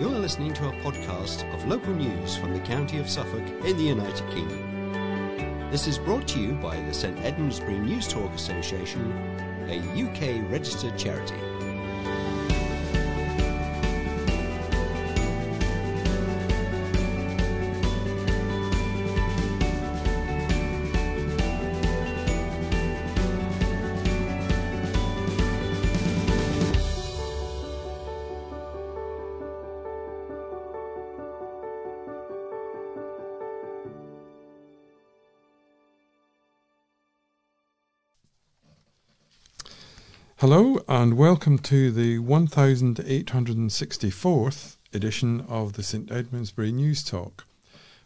You're listening to a podcast of local news from the county of Suffolk in the United Kingdom. This is brought to you by the St Edmundsbury News Talk Association, a UK registered charity. Hello and welcome to the 1864th edition of the St Edmundsbury News Talk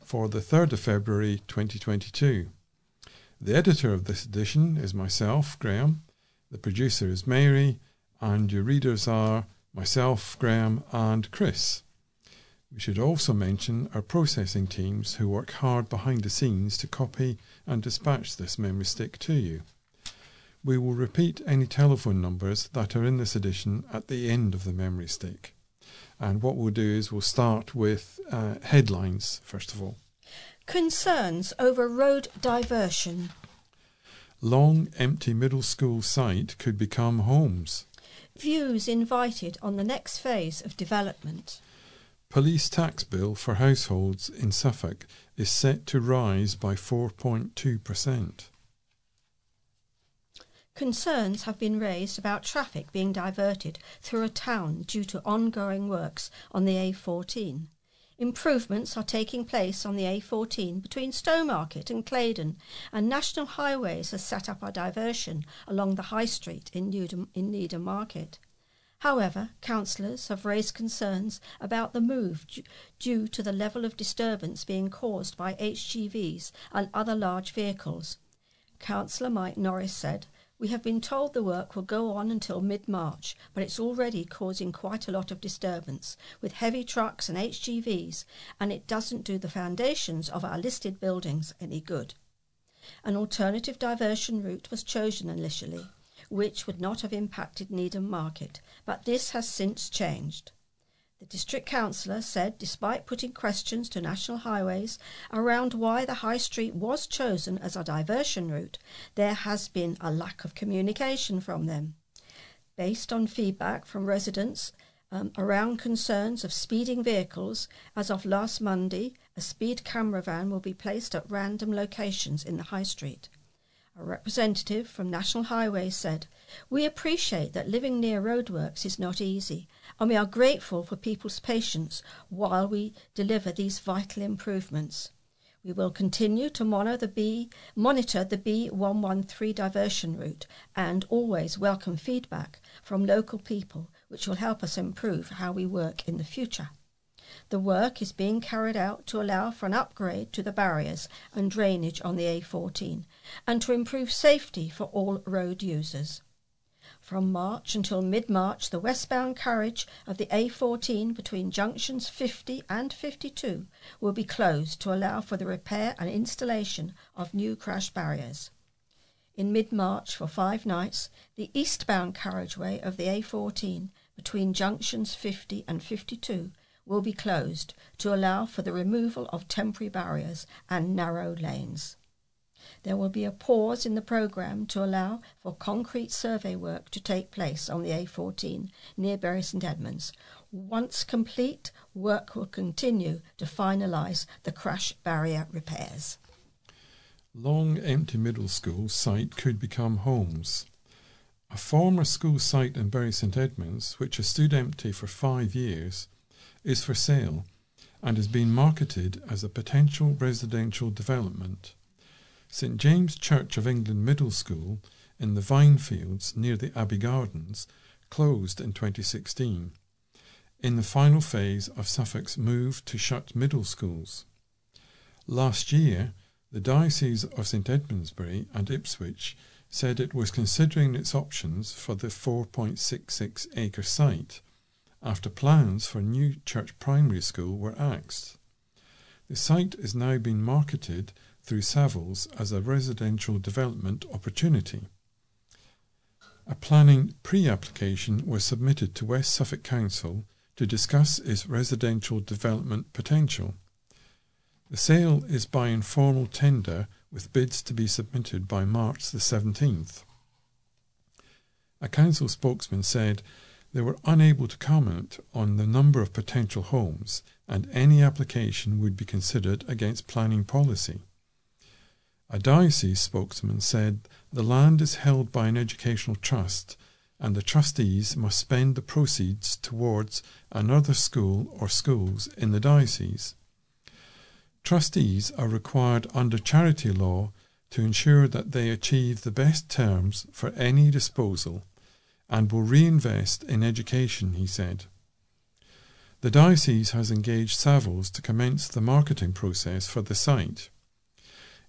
for the 3rd of February 2022. The editor of this edition is myself, Graham, the producer is Mary, and your readers are myself, Graham and Chris. We should also mention our processing teams who work hard behind the scenes to copy and dispatch this memory stick to you. We will repeat any telephone numbers that are in this edition at the end of the memory stick. And what we'll do is we'll start with headlines, first of all. Concerns over road diversion. Long empty middle school site could become homes. Views invited on the next phase of development. Police tax bill for households in Suffolk is set to rise by 4.2%. Concerns have been raised about traffic being diverted through a town due to ongoing works on the A14. Improvements are taking place on the A14 between Stowmarket and Claydon, and National Highways has set up a diversion along the High Street in Needham Market. However, councillors have raised concerns about the move due to the level of disturbance being caused by HGVs and other large vehicles. Councillor Mike Norris said, "We have been told the work will go on until mid-March, but it's already causing quite a lot of disturbance with heavy trucks and HGVs, and it doesn't do the foundations of our listed buildings any good." An alternative diversion route was chosen initially, which would not have impacted Needham Market, but this has since changed. The District Councillor said despite putting questions to National Highways around why the High Street was chosen as a diversion route, there has been a lack of communication from them. Based on feedback from residents around concerns of speeding vehicles, as of last Monday, a speed camera van will be placed at random locations in the High Street. A representative from National Highways said, "We appreciate that living near roadworks is not easy, and we are grateful for people's patience while we deliver these vital improvements. We will continue to monitor the B113 diversion route and always welcome feedback from local people, which will help us improve how we work in the future." The work is being carried out to allow for an upgrade to the barriers and drainage on the A14 and to improve safety for all road users. From March until mid-March, the westbound carriage of the A14 between junctions 50 and 52 will be closed to allow for the repair and installation of new crash barriers. In mid-March, for 5 nights, the eastbound carriageway of the A14 between junctions 50 and 52 will be closed to allow for the removal of temporary barriers and narrow lanes. There will be a pause in the programme to allow for concrete survey work to take place on the A14 near Bury St Edmunds. Once complete, work will continue to finalise the crash barrier repairs. Long empty middle school site could become homes. A former school site in Bury St Edmunds, which has stood empty for 5 years, is for sale and has been marketed as a potential residential development. St James Church of England Middle School in the Vinefields near the Abbey Gardens closed in 2016, in the final phase of Suffolk's move to shut middle schools. Last year, the Diocese of St Edmundsbury and Ipswich said it was considering its options for the 4.66-acre site, after plans for a new church primary school were axed. The site is now being marketed through Savills as a residential development opportunity. A planning pre-application was submitted to West Suffolk Council to discuss its residential development potential. The sale is by informal tender with bids to be submitted by March the 17th. A council spokesman said they were unable to comment on the number of potential homes and any application would be considered against planning policy. A diocese spokesman said the land is held by an educational trust and the trustees must spend the proceeds towards another school or schools in the diocese. Trustees are required under charity law to ensure that they achieve the best terms for any disposal and will reinvest in education, he said. The diocese has engaged Savills to commence the marketing process for the site.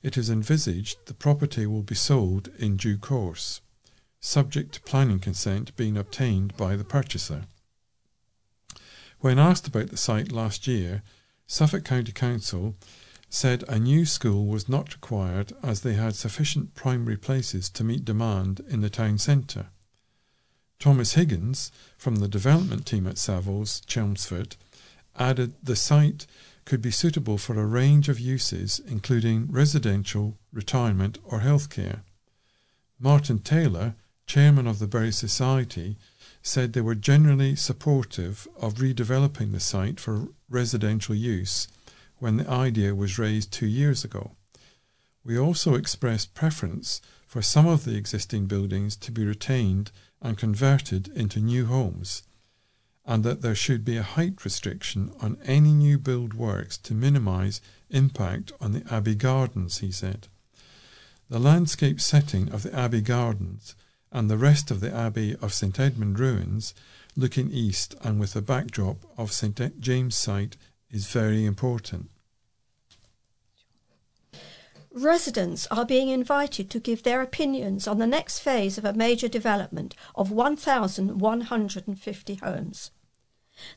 It is envisaged the property will be sold in due course, subject to planning consent being obtained by the purchaser. When asked about the site last year, Suffolk County Council said a new school was not required as they had sufficient primary places to meet demand in the town centre. Thomas Higgins, from the development team at Savills, Chelmsford, added the site could be suitable for a range of uses including residential, retirement or healthcare. Martin Taylor, chairman of the Bury Society, said they were generally supportive of redeveloping the site for residential use when the idea was raised 2 years ago. We also expressed preference for some of the existing buildings to be retained and converted into new homes, and that there should be a height restriction on any new build works to minimise impact on the Abbey Gardens, he said. The landscape setting of the Abbey Gardens and the rest of the Abbey of St Edmund ruins, looking east and with a backdrop of St James site, is very important. Residents are being invited to give their opinions on the next phase of a major development of 1,150 homes.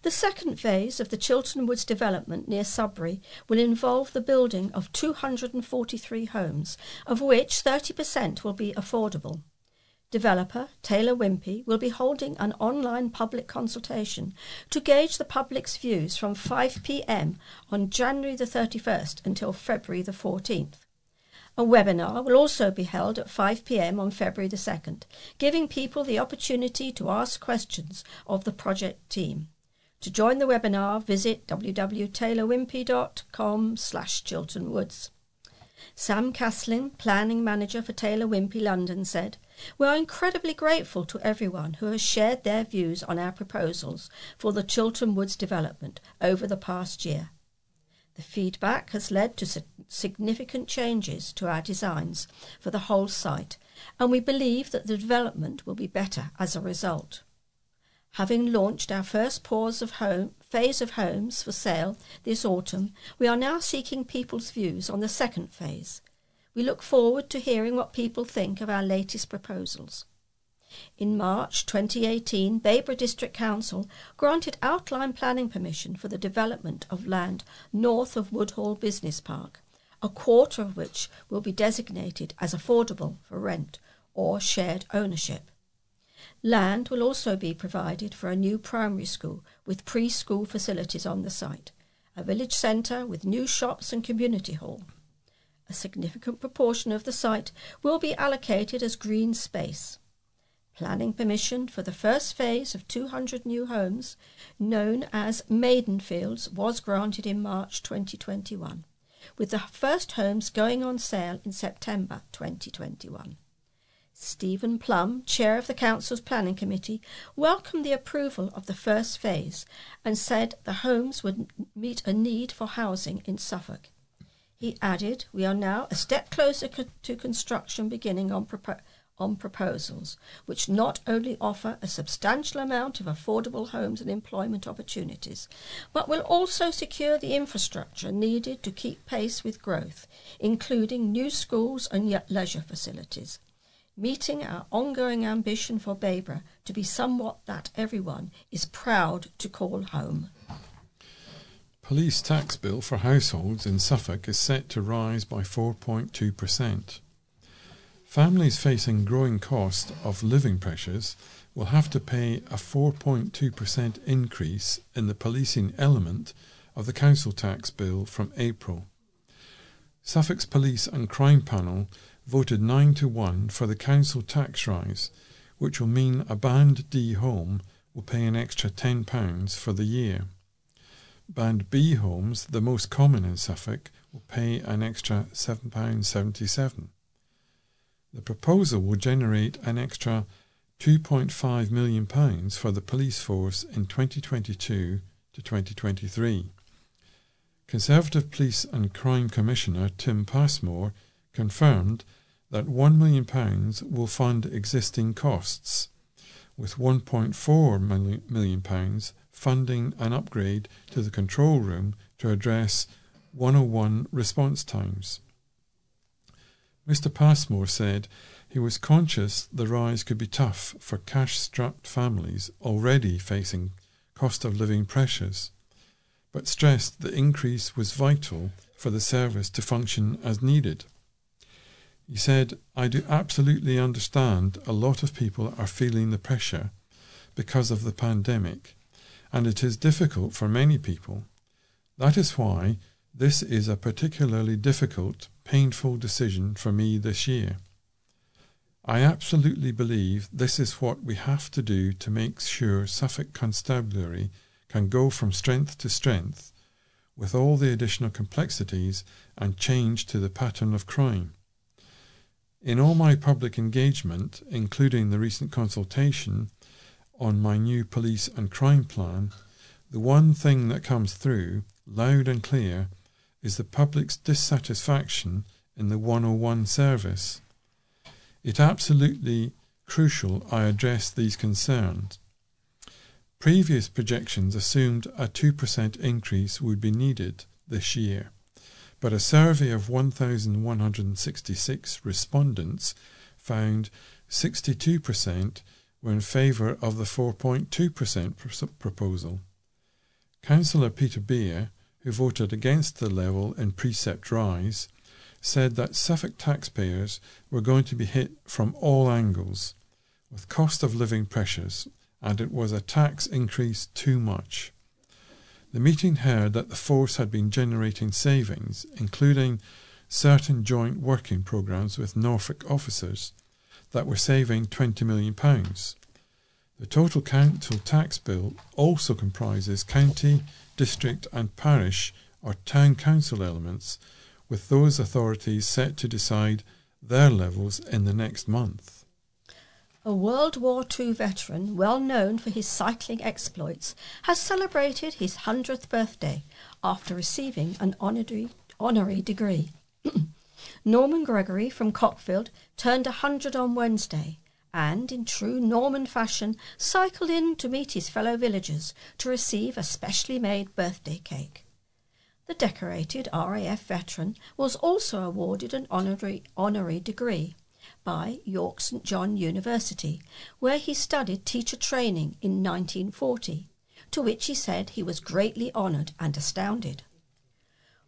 The second phase of the Chiltern Woods development near Sudbury will involve the building of 243 homes, of which 30% will be affordable. Developer Taylor Wimpey will be holding an online public consultation to gauge the public's views from 5 p.m. on January the 31st until February the 14th. A webinar will also be held at 5 p.m. on February the 2nd, giving people the opportunity to ask questions of the project team. To join the webinar, visit www.taylorwimpey.com/chilternwoods. Sam Castling, Planning Manager for Taylor Wimpey London, said, "We are incredibly grateful to everyone who has shared their views on our proposals for the Chiltern Woods development over the past year. The feedback has led to significant changes to our designs for the whole site, and we believe that the development will be better as a result. Having launched our first phase of homes for sale this autumn, we are now seeking people's views on the second phase. We look forward to hearing what people think of our latest proposals." In March 2018, Babergh District Council granted outline planning permission for the development of land north of Woodhall Business Park, a quarter of which will be designated as affordable for rent or shared ownership. Land will also be provided for a new primary school with preschool facilities on the site, a village centre with new shops and community hall. A significant proportion of the site will be allocated as green space. Planning permission for the first phase of 200 new homes, known as Maidenfields, was granted in March 2021, with the first homes going on sale in September 2021. Stephen Plum, chair of the Council's Planning Committee, welcomed the approval of the first phase and said the homes would meet a need for housing in Suffolk. He added, "We are now a step closer to construction beginning on proposals, which not only offer a substantial amount of affordable homes and employment opportunities, but will also secure the infrastructure needed to keep pace with growth, including new schools and leisure facilities, meeting our ongoing ambition for Babergh to be somewhat that everyone is proud to call home." Police tax bill for households in Suffolk is set to rise by 4.2%. Families facing growing cost of living pressures will have to pay a 4.2% increase in the policing element of the council tax bill from April. Suffolk's Police and Crime Panel voted 9-1 for the council tax rise, which will mean a Band D home will pay an extra £10 for the year. Band B homes, the most common in Suffolk, will pay an extra £7.77. The proposal will generate an extra £2.5 million for the police force in 2022 to 2023. Conservative Police and Crime Commissioner Tim Passmore confirmed that £1 million will fund existing costs, with £1.4 million funding an upgrade to the control room to address 101 response times. Mr. Passmore said he was conscious the rise could be tough for cash-strapped families already facing cost-of-living pressures, but stressed the increase was vital for the service to function as needed. He said, "I do absolutely understand a lot of people are feeling the pressure because of the pandemic, and it is difficult for many people. That is why this is a particularly difficult, painful decision for me this year. I absolutely believe this is what we have to do to make sure Suffolk Constabulary can go from strength to strength, with all the additional complexities and change to the pattern of crime. In all my public engagement, including the recent consultation on my new police and crime plan, the one thing that comes through, loud and clear, is the public's dissatisfaction in the 101 service. It's absolutely crucial I address these concerns. Previous projections assumed a 2% increase would be needed this year, but a survey of 1,166 respondents found 62% were in favour of the 4.2% proposal. Councillor Peter Beer, who voted against the level in precept rise, said that Suffolk taxpayers were going to be hit from all angles, with cost of living pressures, and it was a tax increase too much. The meeting heard that the force had been generating savings, including certain joint working programmes with Norfolk officers that were saving £20 million. The total council tax bill also comprises county, district and parish or town council elements, with those authorities set to decide their levels in the next month." A World War II veteran, well known for his cycling exploits, has celebrated his 100th birthday after receiving an honorary degree. Norman Gregory from Cockfield turned 100 on Wednesday and, in true Norman fashion, cycled in to meet his fellow villagers to receive a specially made birthday cake. The decorated RAF veteran was also awarded an honorary degree by York St. John University, where he studied teacher training in 1940, to which he said he was greatly honoured and astounded.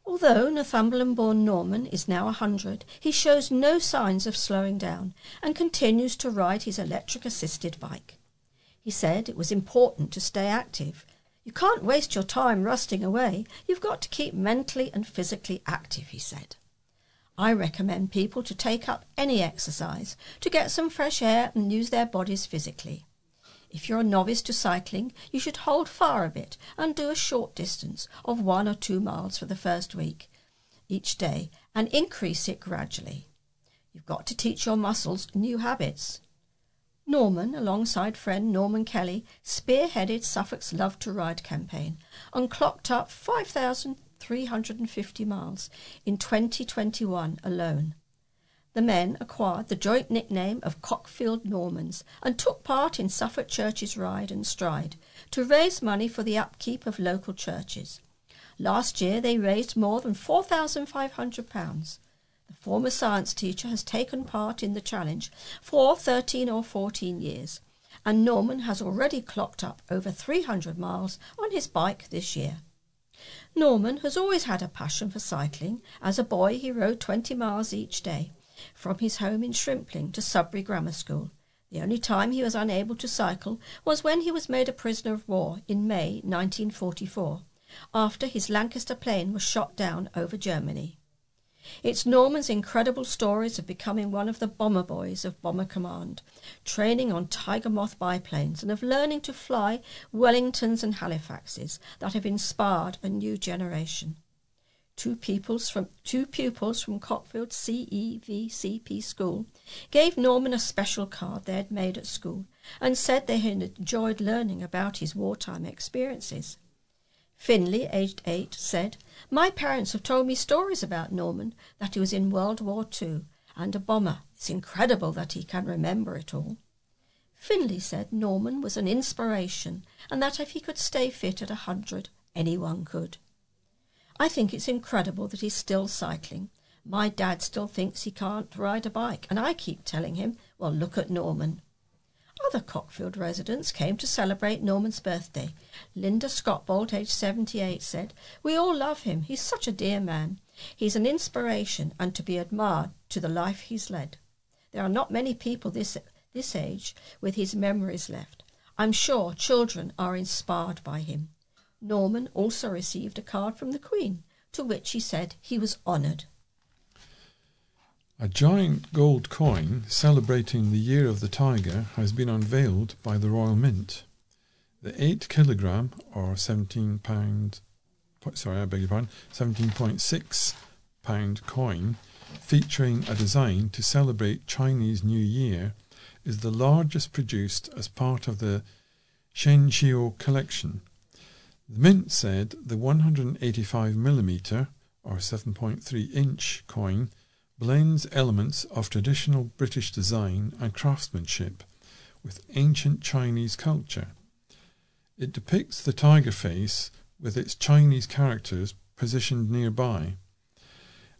Although Northumberland-born Norman is now 100, he shows no signs of slowing down and continues to ride his electric-assisted bike. He said it was important to stay active. "You can't waste your time rusting away. You've got to keep mentally and physically active," he said. "I recommend people to take up any exercise, to get some fresh air and use their bodies physically. If you're a novice to cycling, you should hold fire a bit and do a short distance of 1 or 2 miles for the first week each day and increase it gradually. You've got to teach your muscles new habits." Norman, alongside friend Norman Kelly, spearheaded Suffolk's Love to Ride campaign and clocked up 5,350 miles in 2021 alone. The men acquired the joint nickname of Cockfield Normans and took part in Suffolk Church's Ride and Stride to raise money for the upkeep of local churches. Last year they raised more than £4,500. The former science teacher has taken part in the challenge for 13 or 14 years, and Norman has already clocked up over 300 miles on his bike this year. Norman has always had a passion for cycling. As a boy, he rode 20 miles each day from his home in Shrimpling to Sudbury Grammar School. The only time he was unable to cycle was when he was made a prisoner of war in May 1944, after his Lancaster plane was shot down over Germany. It's Norman's incredible stories of becoming one of the bomber boys of Bomber Command, training on Tiger Moth biplanes, and of learning to fly Wellingtons and Halifaxes that have inspired a new generation. Two pupils from Cockfield CEVCP School gave Norman a special card they had made at school and said they had enjoyed learning about his wartime experiences. Finley, aged 8, said, "My parents have told me stories about Norman, that he was in World War II and a bomber. It's incredible that he can remember it all." Finley said Norman was an inspiration and that if he could stay fit at 100, anyone could. "I think it's incredible that he's still cycling. My dad still thinks he can't ride a bike, and I keep telling him, well, look at Norman." Other Cockfield residents came to celebrate Norman's birthday. Linda Scottbolt, aged 78, said, "We all love him. He's such a dear man. He's an inspiration and to be admired to the life he's led. There are not many people this age with his memories left. I'm sure children are inspired by him." Norman also received a card from the Queen, to which he said he was honoured. A giant gold coin celebrating the year of the tiger has been unveiled by the Royal Mint. The 8 kilogram, or 17.6 pound coin, featuring a design to celebrate Chinese New Year, is the largest produced as part of the Shenxiu collection. The Mint said the 185mm, or 7.3-inch, coin blends elements of traditional British design and craftsmanship with ancient Chinese culture. It depicts the tiger face with its Chinese characters positioned nearby.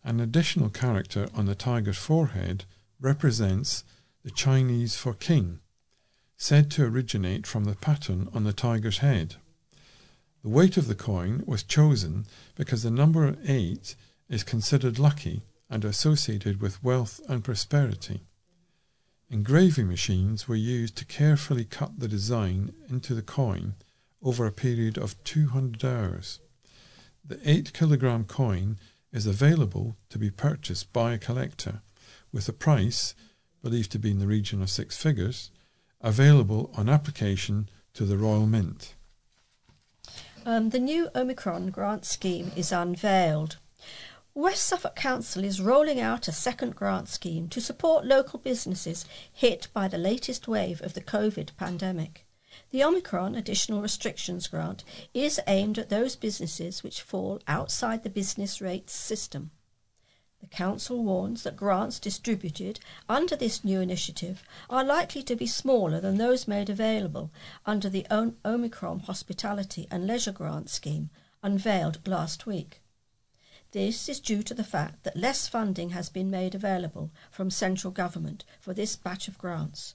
An additional character on the tiger's forehead represents the Chinese for king, said to originate from the pattern on the tiger's head. The weight of the coin was chosen because the number 8 is considered lucky and associated with wealth and prosperity. Engraving machines were used to carefully cut the design into the coin over a period of 200 hours. The 8 kilogram coin is available to be purchased by a collector, with a price, believed to be in the region of 6 figures, available on application to the Royal Mint. The new Omicron grant scheme is unveiled. West Suffolk Council is rolling out a second grant scheme to support local businesses hit by the latest wave of the COVID pandemic. The Omicron Additional Restrictions Grant is aimed at those businesses which fall outside the business rates system. The Council warns that grants distributed under this new initiative are likely to be smaller than those made available under the Omicron Hospitality and Leisure Grant scheme unveiled last week. This is due to the fact that less funding has been made available from central government for this batch of grants.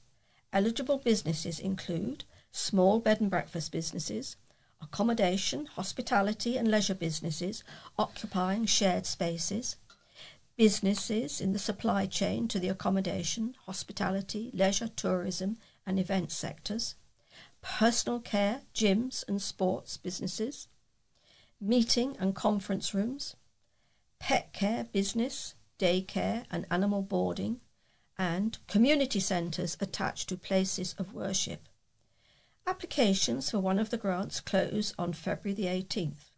Eligible businesses include small bed and breakfast businesses, accommodation, hospitality and leisure businesses occupying shared spaces, businesses in the supply chain to the accommodation, hospitality, leisure, tourism and event sectors, personal care, gyms and sports businesses, meeting and conference rooms, pet care business, daycare and animal boarding, and community centres attached to places of worship. Applications for one of the grants close on February the 18th.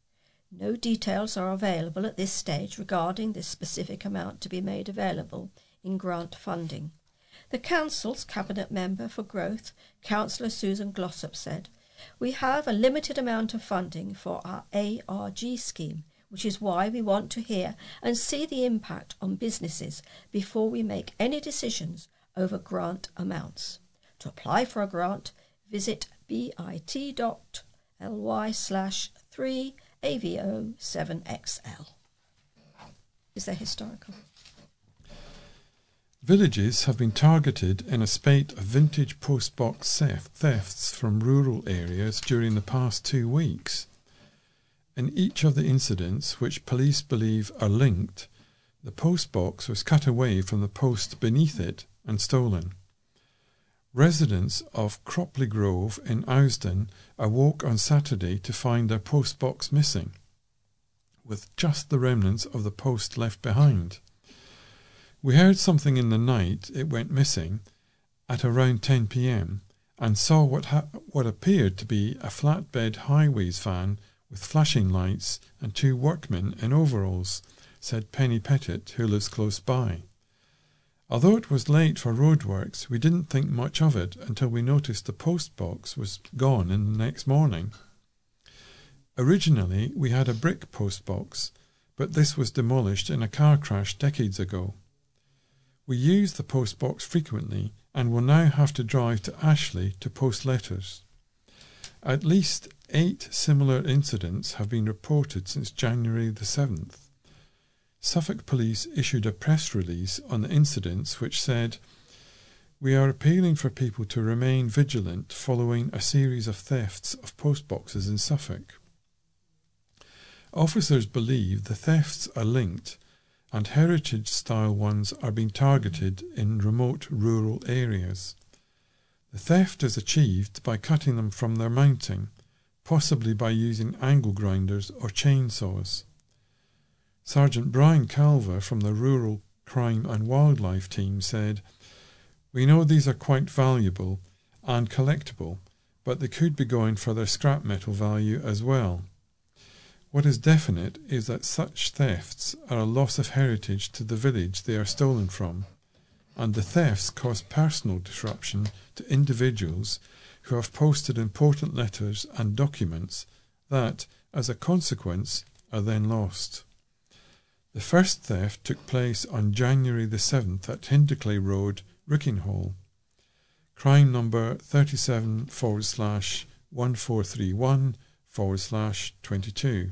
No details are available at this stage regarding this specific amount to be made available in grant funding. The Council's Cabinet Member for Growth, Councillor Susan Glossop, said, "We have a limited amount of funding for our ARG scheme, which is why we want to hear and see the impact on businesses before we make any decisions over grant amounts. To apply for a grant, visit bit.ly/3 AVO7XL. Is there historical? Villages have been targeted in a spate of vintage postbox thefts from rural areas during the past 2 weeks. In each of the incidents, which police believe are linked, The post box was cut away from the post beneath it and stolen. Residents of Cropley Grove in Ousden awoke on Saturday to find their post box missing, with just the remnants of the post left behind. We heard something in the night it went missing at around 10 p.m. and saw what appeared to be a flatbed highways van with flashing lights and two workmen in overalls, said Penny Pettit, who lives close by. Although it was late for roadworks, we didn't think much of it until we noticed the post box was gone in the next morning. Originally, we had a brick post box, but this was demolished in a car crash decades ago. We use the post box frequently and will now have to drive to Ashley to post letters. At least 8 similar incidents have been reported since January the 7th. Suffolk Police issued a press release on the incidents which said, "We are appealing for people to remain vigilant following a series of thefts of post boxes in Suffolk. Officers believe the thefts are linked and heritage-style ones are being targeted in remote rural areas. The theft is achieved by cutting them from their mounting, possibly by using angle grinders or chainsaws. Sergeant Brian Calver from the Rural Crime and Wildlife team said, "We know these are quite valuable and collectible, but they could be going for their scrap metal value as well. What is definite is that such thefts are a loss of heritage to the village they are stolen from, and the thefts cause personal disruption to individuals who have posted important letters and documents that, as a consequence, are then lost. The first theft took place on January the 7th at Hinderclay Road, Rickinghall. Crime number 37/1431/22.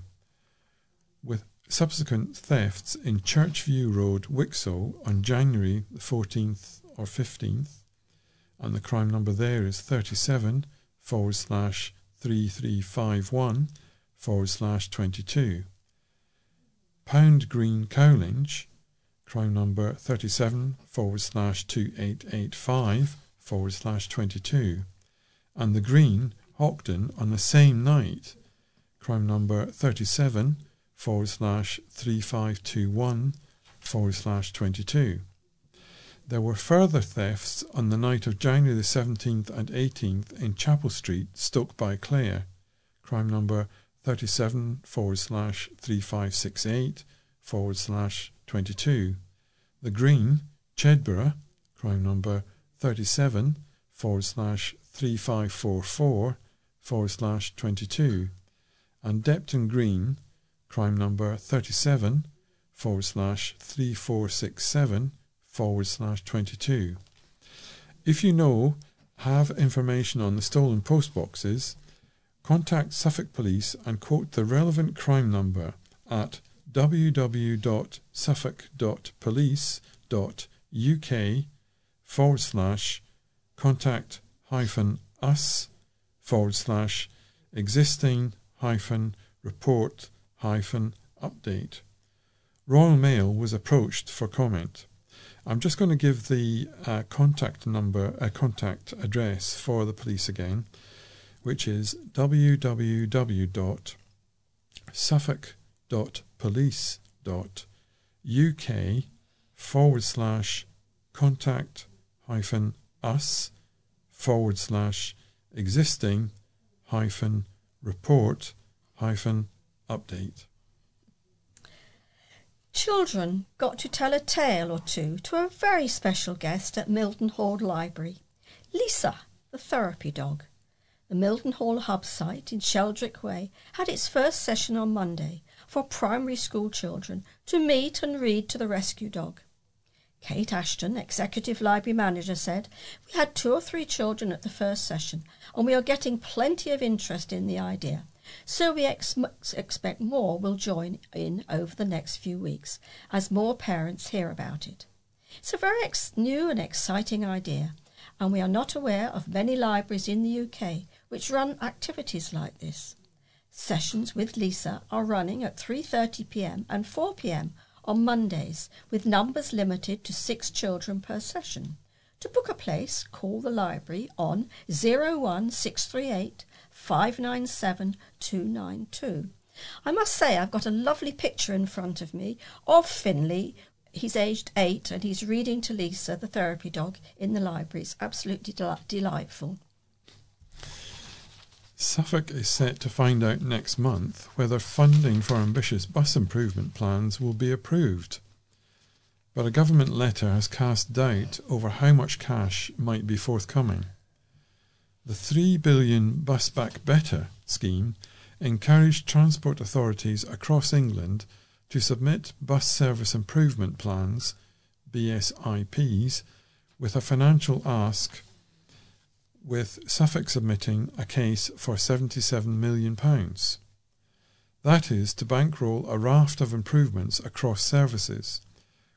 With subsequent thefts in Churchview Road, Wicksall, on January the 14th or 15th, and the crime number there is 37/3351/22. Pound Green, Cowlinch, crime number 37/2885/22, and the Green, Hogden, on the same night, crime number 37/3521/22. There were further thefts on the night of January the 17th and 18th in Chapel Street, Stoke-by-Clare, crime number 37/3568/22. The Green, Chedborough, crime number 37/3544/22. And Depton Green, crime number 37/3467/22. If you know, have information on the stolen post boxes, contact Suffolk Police and quote the relevant crime number at www.suffolk.police.uk/contact-us/existing-report-update. Royal Mail was approached for comment. I'm just going to give the contact address for the police again, which is www.suffolk.police.uk/contact-us/existing-report-update. Children got to tell a tale or two to a very special guest at Milton Hall Library, Lisa, the therapy dog. The Milton Hall Hub site in Sheldrick Way had its first session on Monday for primary school children to meet and read to the rescue dog. Kate Ashton, Executive Library Manager, said, "We had 2 or 3 children at the first session and we are getting plenty of interest in the idea. So we expect more will join in over the next few weeks as more parents hear about it. It's a very new and exciting idea, and we are not aware of many libraries in the UK which run activities like this. Sessions with Lisa are running at 3:30pm and 4pm on Mondays, with numbers limited to 6 children per session. To book a place, call the library on 01638 597 292. I must say I've got a lovely picture in front of me of Finley. He's aged 8 and he's reading to Lisa, the therapy dog, in the library. It's absolutely delightful. Suffolk is set to find out next month whether funding for ambitious bus improvement plans will be approved. But a government letter has cast doubt over how much cash might be forthcoming. The £3 billion Bus Back Better scheme encouraged transport authorities across England to submit bus service improvement plans, BSIPs, with a financial ask, with Suffolk submitting a case for £77 million. That is to bankroll a raft of improvements across services,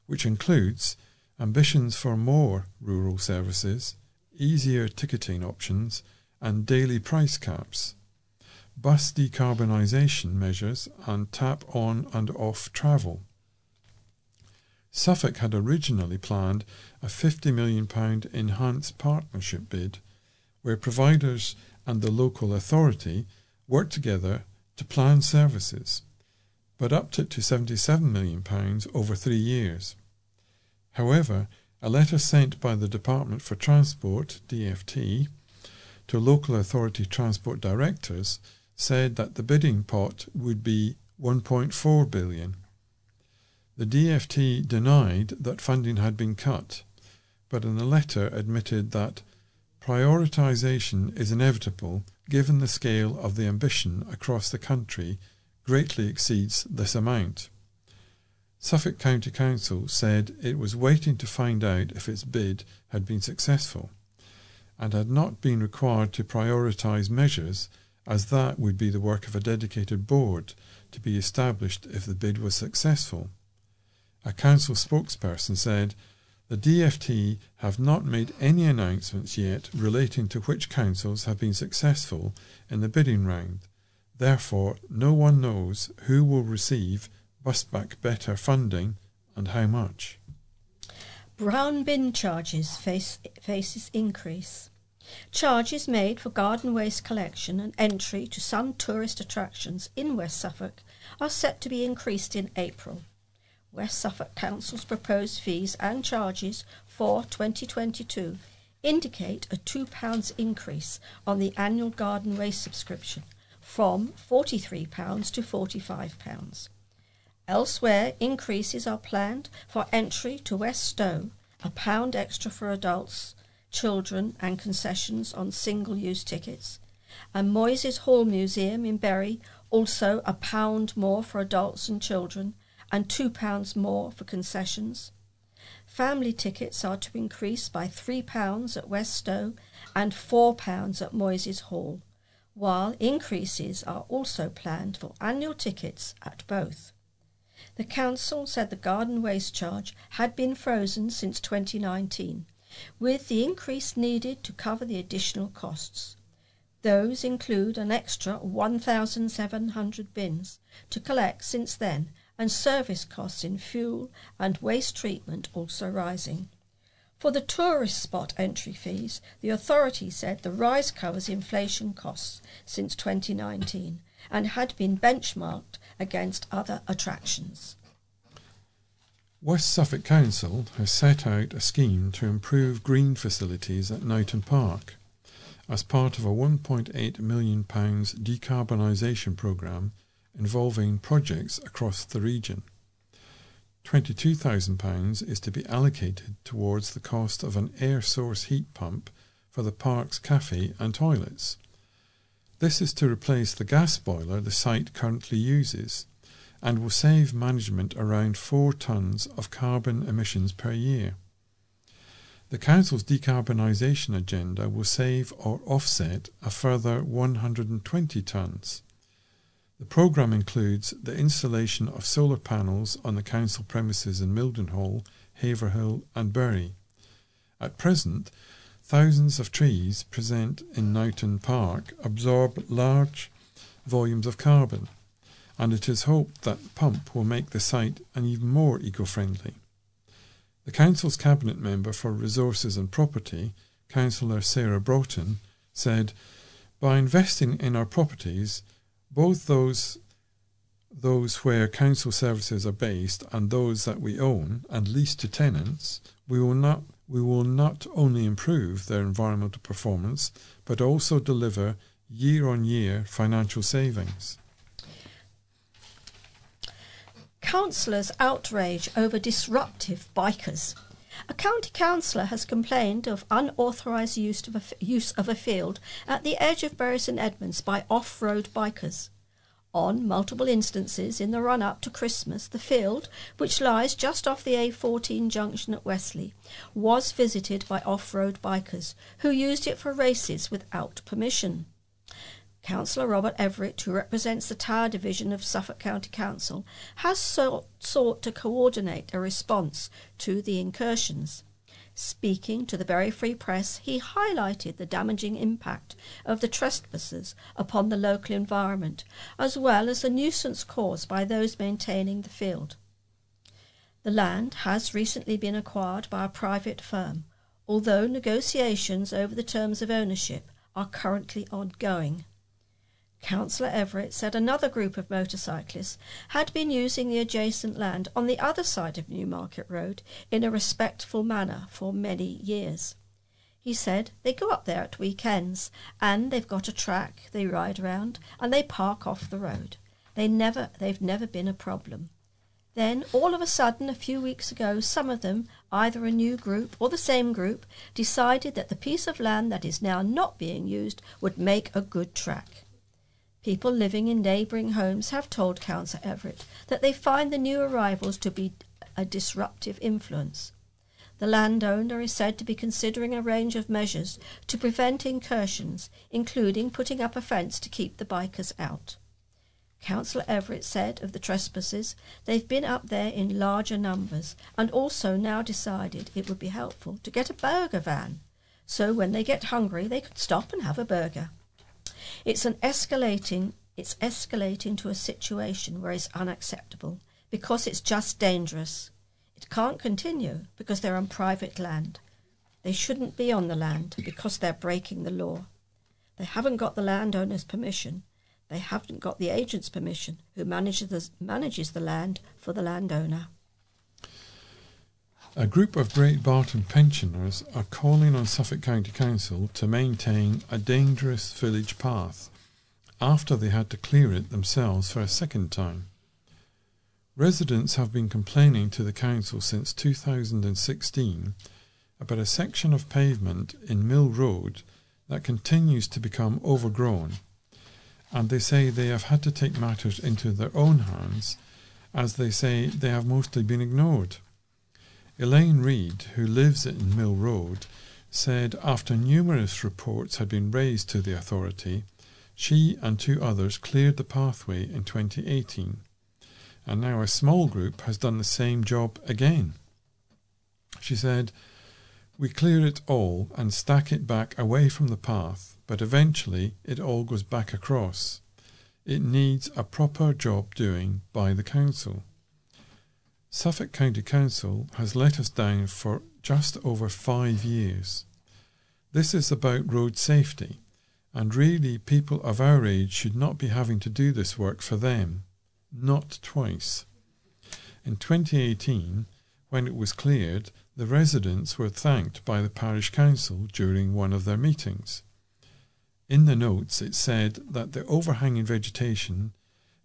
which includes ambitions for more rural services, easier ticketing options, and daily price caps, bus decarbonisation measures, and tap on and off travel. Suffolk had originally planned a £50 million enhanced partnership bid, where providers and the local authority work together to plan services, but upped it to £77 million over 3 years. However, a letter sent by the Department for Transport, DFT, to local authority transport directors said that the bidding pot would be £1.4 billion. The DFT denied that funding had been cut, but in a letter admitted that prioritisation is inevitable given the scale of the ambition across the country greatly exceeds this amount. Suffolk County Council said it was waiting to find out if its bid had been successful and had not been required to prioritise measures, as that would be the work of a dedicated board to be established if the bid was successful. A council spokesperson said, "The DFT have not made any announcements yet relating to which councils have been successful in the bidding round. Therefore, no one knows who will receive Bus Back Better funding and how much." Brown bin charges faces increase. Charges made for garden waste collection and entry to some tourist attractions in West Suffolk are set to be increased in April. West Suffolk Council's proposed fees and charges for 2022 indicate a £2 increase on the annual garden waste subscription, from £43 to £45. Elsewhere, increases are planned for entry to West Stowe, £1 extra for adults, children and concessions on single-use tickets, and Moyses Hall Museum in Bury, also £1 more for adults and children, and £2 more for concessions. Family tickets are to increase by £3 at West Stowe and £4 at Moyses Hall, while increases are also planned for annual tickets at both. The council said the garden waste charge had been frozen since 2019, with the increase needed to cover the additional costs. Those include an extra 1,700 bins to collect since then, and service costs in fuel and waste treatment also rising. For the tourist spot entry fees, the authority said the rise covers inflation costs since 2019 and had been benchmarked against other attractions. West Suffolk Council has set out a scheme to improve green facilities at Knighton Park as part of a £1.8 million decarbonisation programme involving projects across the region. £22,000 is to be allocated towards the cost of an air source heat pump for the park's cafe and toilets. This is to replace the gas boiler the site currently uses and will save management around 4 tonnes of carbon emissions per year. The council's decarbonisation agenda will save or offset a further 120 tonnes. The programme includes the installation of solar panels on the council premises in Mildenhall, Haverhill and Bury. At present, thousands of trees present in Knighton Park absorb large volumes of carbon, and it is hoped that the pump will make the site an even more eco-friendly. The Council's Cabinet Member for Resources and Property, Councillor Sarah Broughton, said, "By investing in our properties, both those where council services are based and those that we own and lease to tenants, we will not only improve their environmental performance, but also deliver year-on-year financial savings." Councillors' outrage over disruptive bikers. A county councillor has complained of unauthorised use of a field at the edge of Bury St Edmunds by off-road bikers. On multiple instances in the run-up to Christmas, the field, which lies just off the A14 junction at Wesley, was visited by off-road bikers who used it for races without permission. Councillor Robert Everett, who represents the Tower Division of Suffolk County Council, has sought to coordinate a response to the incursions. Speaking to the Bury Free Press, he highlighted the damaging impact of the trespassers upon the local environment, as well as the nuisance caused by those maintaining the field. The land has recently been acquired by a private firm, although negotiations over the terms of ownership are currently ongoing. Councillor Everett said another group of motorcyclists had been using the adjacent land on the other side of Newmarket Road in a respectful manner for many years. He said they go up there at weekends and they've got a track they ride around and they park off the road. They've never been a problem. Then all of a sudden, a few weeks ago, some of them, either a new group or the same group, decided that the piece of land that is now not being used would make a good track. People living in neighbouring homes have told Councillor Everett that they find the new arrivals to be a disruptive influence. The landowner is said to be considering a range of measures to prevent incursions, including putting up a fence to keep the bikers out. Councillor Everett said of the trespassers, they've been up there in larger numbers and also now decided it would be helpful to get a burger van, so when they get hungry they could stop and have a burger. It's escalating to a situation where it's unacceptable because it's just dangerous. It can't continue because they're on private land. They shouldn't be on the land because they're breaking the law. They haven't got the landowner's permission. They haven't got the agent's permission who manages the land for the landowner. A group of Great Barton pensioners are calling on Suffolk County Council to maintain a dangerous village path after they had to clear it themselves for a second time. Residents have been complaining to the council since 2016 about a section of pavement in Mill Road that continues to become overgrown, and they say they have had to take matters into their own hands, as they say they have mostly been ignored. Elaine Reid, who lives in Mill Road, said after numerous reports had been raised to the authority, she and two others cleared the pathway in 2018, and now a small group has done the same job again. She said, "We clear it all and stack it back away from the path, but eventually it all goes back across. It needs a proper job doing by the council. Suffolk County Council has let us down for just over 5 years. This is about road safety, and really people of our age should not be having to do this work for them. Not twice." In 2018, when it was cleared, the residents were thanked by the parish council during one of their meetings. In the notes it said that the overhanging vegetation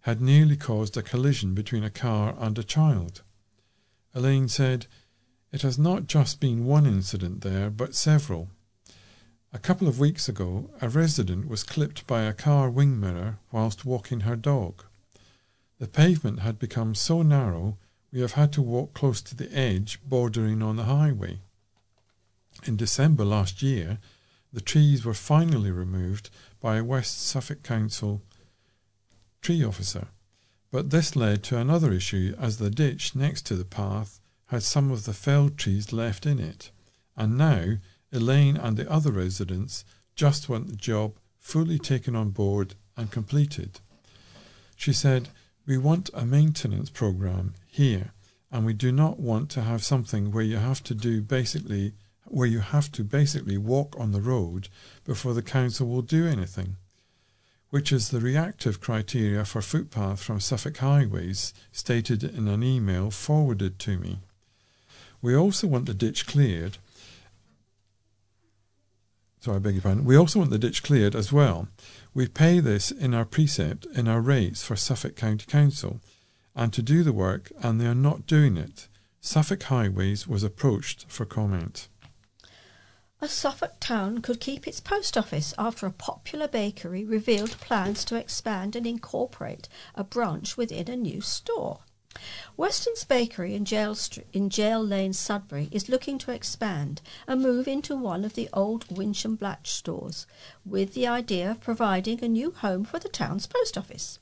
had nearly caused a collision between a car and a child. Elaine said, "It has not just been one incident there, but several. A couple of weeks ago, a resident was clipped by a car wing mirror whilst walking her dog. The pavement had become so narrow, we have had to walk close to the edge bordering on the highway. In December last year, the trees were finally removed by a West Suffolk Council tree officer, but this led to another issue as the ditch next to the path had some of the felled trees left in it, and now Elaine and the other residents just want the job fully taken on board and completed." She said, We want a maintenance programme here, and we do not want to have something where you have to basically walk on the road before the council will do anything, which is the reactive criteria for footpath from Suffolk Highways, stated in an email forwarded to me. We also want the ditch cleared. We also want the ditch cleared as well. We pay this in our precept, in our rates for Suffolk County Council, and to do the work, and they are not doing it. Suffolk Highways was approached for comment. A Suffolk town could keep its post office after a popular bakery revealed plans to expand and incorporate a branch within a new store. Weston's Bakery in Jail Lane, Sudbury, is looking to expand and move into one of the old Winch and Blatch stores, with the idea of providing a new home for the town's post office.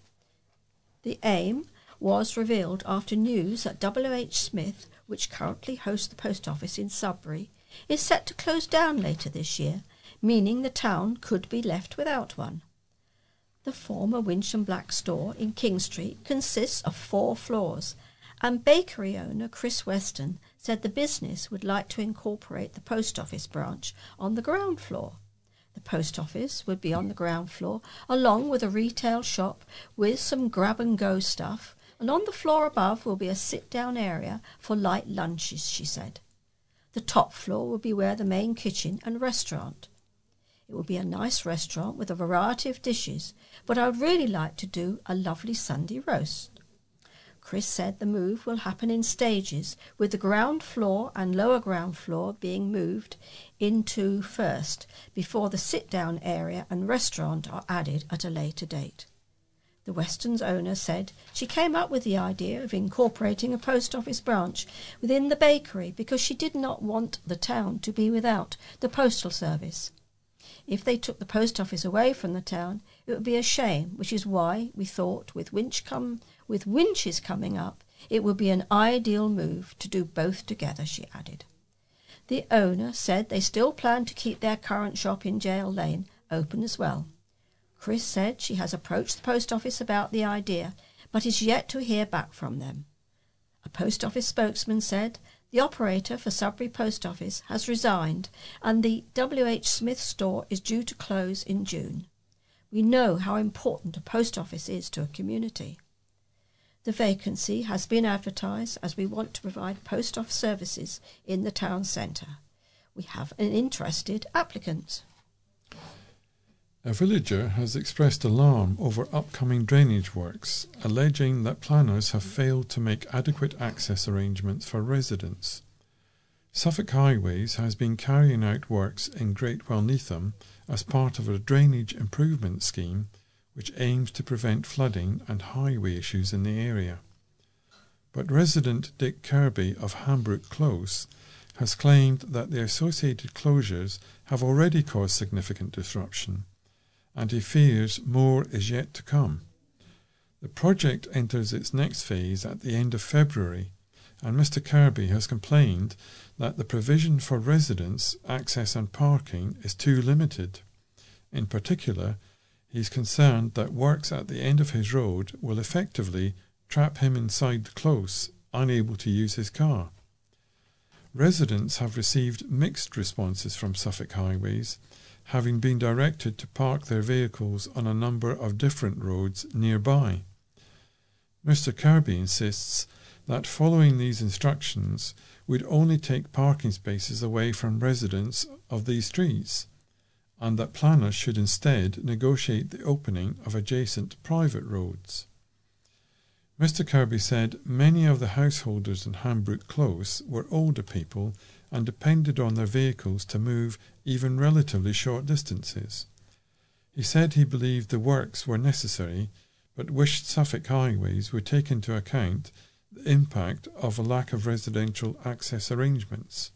The aim was revealed after news that W.H. Smith, which currently hosts the post office in Sudbury, is set to close down later this year, meaning the town could be left without one. The former Winch and Black store in King Street consists of 4 floors, and bakery owner Chris Weston said the business would like to incorporate the post office branch on the ground floor. The post office would be on the ground floor, along with a retail shop with some grab-and-go stuff, and on the floor above will be a sit-down area for light lunches, she said. The top floor will be where the main kitchen and restaurant. It will be a nice restaurant with a variety of dishes, but I would really like to do a lovely Sunday roast. Chris said the move will happen in stages, with the ground floor and lower ground floor being moved into first, before the sit-down area and restaurant are added at a later date. The Weston's owner said she came up with the idea of incorporating a post office branch within the bakery because she did not want the town to be without the postal service. If they took the post office away from the town, it would be a shame, which is why we thought with winches coming up, it would be an ideal move to do both together, she added. The owner said they still plan to keep their current shop in Jail Lane open as well. Chris said she has approached the post office about the idea, but is yet to hear back from them. A post office spokesman said the operator for Sudbury Post Office has resigned and the W.H. Smith store is due to close in June. We know how important a post office is to a community. The vacancy has been advertised as we want to provide post office services in the town centre. We have an interested applicant. A villager has expressed alarm over upcoming drainage works, alleging that planners have failed to make adequate access arrangements for residents. Suffolk Highways has been carrying out works in Great Wellneatham as part of a drainage improvement scheme which aims to prevent flooding and highway issues in the area. But resident Dick Kirby of Hambrook Close has claimed that the associated closures have already caused significant disruption, and he fears more is yet to come. The project enters its next phase at the end of February, and Mr. Kirby has complained that the provision for residents, access and parking is too limited. In particular, he's concerned that works at the end of his road will effectively trap him inside the close, unable to use his car. Residents have received mixed responses from Suffolk Highways, having been directed to park their vehicles on a number of different roads nearby. Mr. Kirby insists that following these instructions would only take parking spaces away from residents of these streets, and that planners should instead negotiate the opening of adjacent private roads. Mr. Kirby said many of the householders in Hambrook Close were older people and depended on their vehicles to move even relatively short distances. He said he believed the works were necessary, but wished Suffolk Highways would take into account the impact of a lack of residential access arrangements.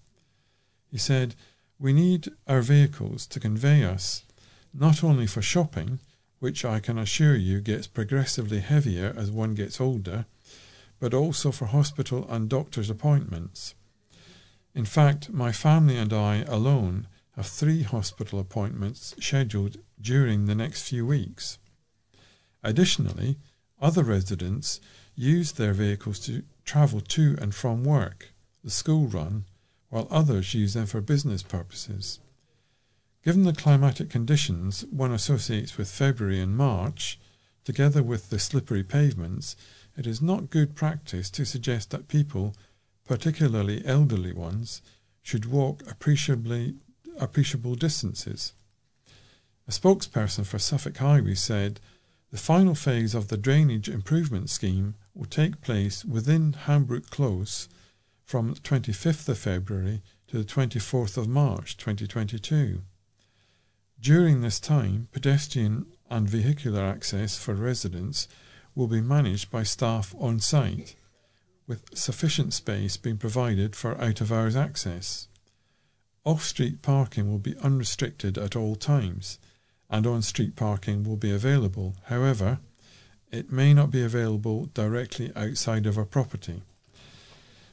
He said, "We need our vehicles to convey us, not only for shopping, which I can assure you gets progressively heavier as one gets older, but also for hospital and doctor's appointments. In fact, my family and I alone have 3 hospital appointments scheduled during the next few weeks. Additionally, Other residents used their vehicles to travel to and from work, the school run, while others use them for business purposes. Given the climatic conditions one associates with February and March, together with the slippery pavements, it is not good practice to suggest that people, particularly elderly ones, should walk appreciable distances. A spokesperson for Suffolk Highways said, "The final phase of the drainage improvement scheme will take place within Hambrook Close from the 25th of February to the 24th of March 2022. During this time, pedestrian and vehicular access for residents will be managed by staff on site, with sufficient space being provided for out-of-hours access. Off-street parking will be unrestricted at all times, and on-street parking will be available. However, it may not be available directly outside of a property."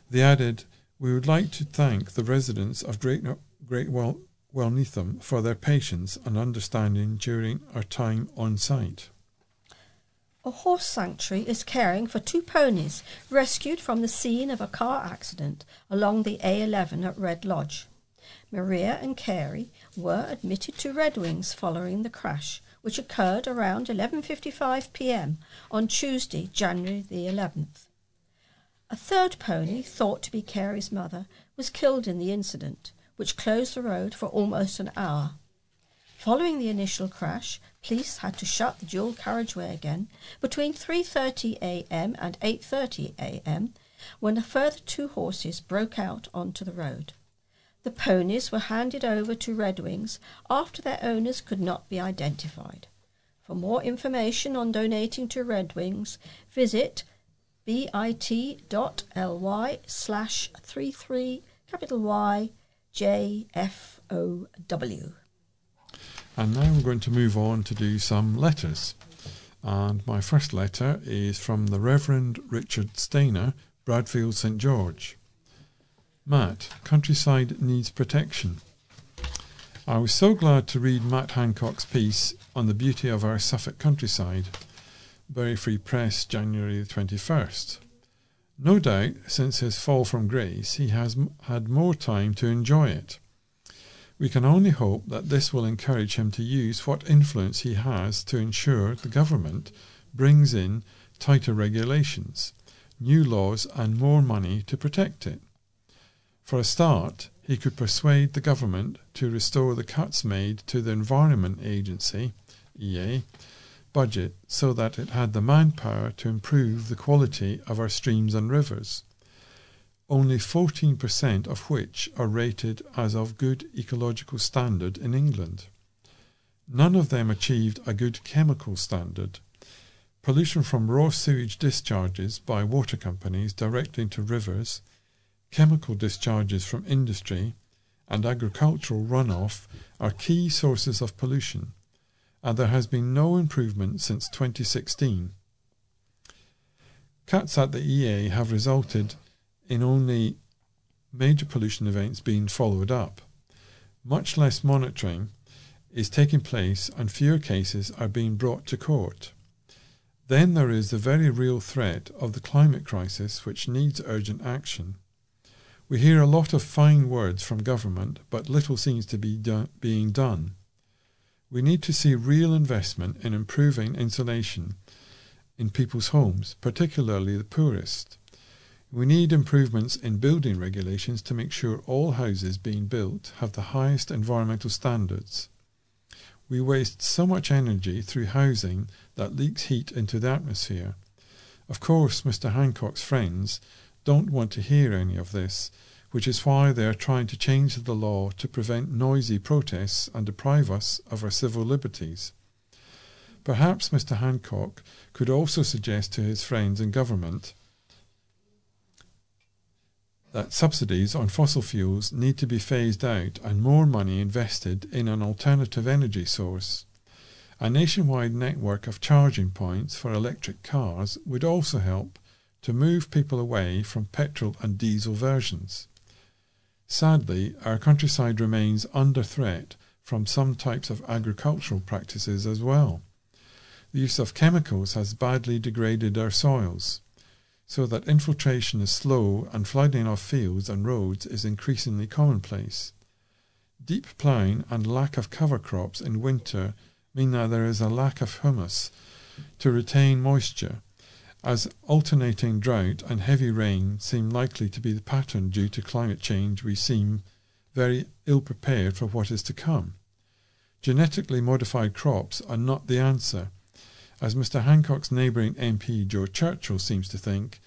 They added, "We would like to thank the residents of Great Wellneatham for their patience and understanding during our time on site." A horse sanctuary is caring for two ponies rescued from the scene of a car accident along the A11 at Red Lodge. Maria and Carey were admitted to Red Wings following the crash, which occurred around 11:55 p.m. on Tuesday, January the 11th. A third pony, thought to be Carey's mother, was killed in the incident, which closed the road for almost an hour. Following the initial crash, police had to shut the dual carriageway again between 3:30 a.m. and 8:30 a.m. when a further two horses broke out onto the road. The ponies were handed over to Red Wings after their owners could not be identified. For more information on donating to Red Wings, visit bit.ly/33YJFOW. And now we're going to move on to do some letters. And my first letter is from the Reverend Richard Stainer, Bradfield St George. Matt, countryside needs protection. I was so glad to read Matt Hancock's piece on the beauty of our Suffolk countryside, Bury Free Press, January the 21st. No doubt, since his fall from grace, he has had more time to enjoy it. We can only hope that this will encourage him to use what influence he has to ensure the government brings in tighter regulations, new laws and more money to protect it. For a start, he could persuade the government to restore the cuts made to the Environment Agency, EA, budget so that it had the manpower to improve the quality of our streams and rivers, only 14% of which are rated as of good ecological standard in England. None of them achieved a good chemical standard. Pollution from raw sewage discharges by water companies directly into rivers, chemical discharges from industry, and agricultural runoff are key sources of pollution, and there has been no improvement since 2016. Cuts at the EA have resulted in only major pollution events being followed up. Much less monitoring is taking place and fewer cases are being brought to court. Then there is the very real threat of the climate crisis, which needs urgent action. We hear a lot of fine words from government, but little seems to be being done. We need to see real investment in improving insulation in people's homes, particularly the poorest. We need improvements in building regulations to make sure all houses being built have the highest environmental standards. We waste so much energy through housing that leaks heat into the atmosphere. Of course, Mr. Hancock's friends don't want to hear any of this, which is why they are trying to change the law to prevent noisy protests and deprive us of our civil liberties. Perhaps Mr. Hancock could also suggest to his friends in government that subsidies on fossil fuels need to be phased out and more money invested in an alternative energy source. A nationwide network of charging points for electric cars would also help to move people away from petrol and diesel versions. Sadly, our countryside remains under threat from some types of agricultural practices as well. The use of chemicals has badly degraded our soils, so that infiltration is slow and flooding of fields and roads is increasingly commonplace. Deep ploughing and lack of cover crops in winter mean that there is a lack of humus to retain moisture, as alternating drought and heavy rain seem likely to be the pattern due to climate change. We seem very ill prepared for what is to come. Genetically modified crops are not the answer. As Mr Hancock's neighbouring MP Jo Churchill seems to think,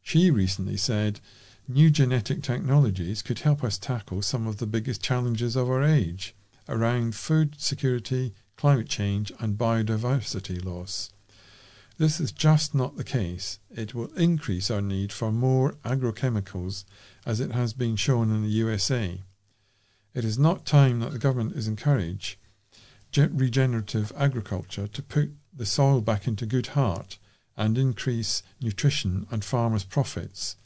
she recently said, new genetic technologies could help us tackle some of the biggest challenges of our age around food security, climate change and biodiversity loss. This is just not the case. It will increase our need for more agrochemicals, as it has been shown in the USA. It is not time that the government is encouraged regenerative agriculture to put the soil back into good heart and increase nutrition and farmers' profits.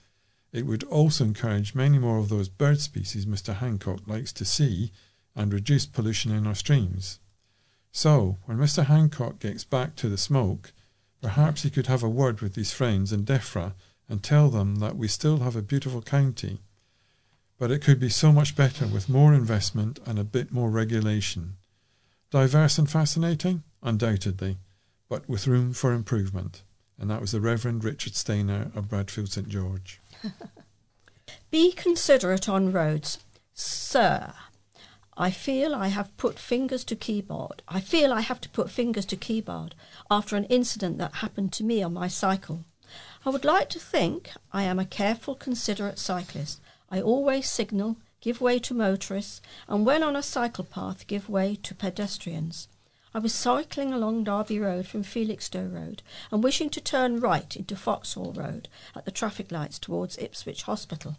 It would also encourage many more of those bird species Mr Hancock likes to see and reduce pollution in our streams. So, when Mr Hancock gets back to the smoke, perhaps he could have a word with his friends in DEFRA and tell them that we still have a beautiful county, but it could be so much better with more investment and a bit more regulation. Diverse and fascinating? Undoubtedly, but with room for improvement. And that was the Reverend Richard Stainer of Bradfield St George. Be considerate on roads. Sir, I feel I have put fingers to keyboard. I feel I have to put fingers to keyboard after an incident that happened to me on my cycle. I would like to think I am a careful, considerate cyclist. I always signal, give way to motorists, and when on a cycle path, give way to pedestrians. I was cycling along Derby Road from Felixstowe Road and wishing to turn right into Foxhall Road at the traffic lights towards Ipswich Hospital.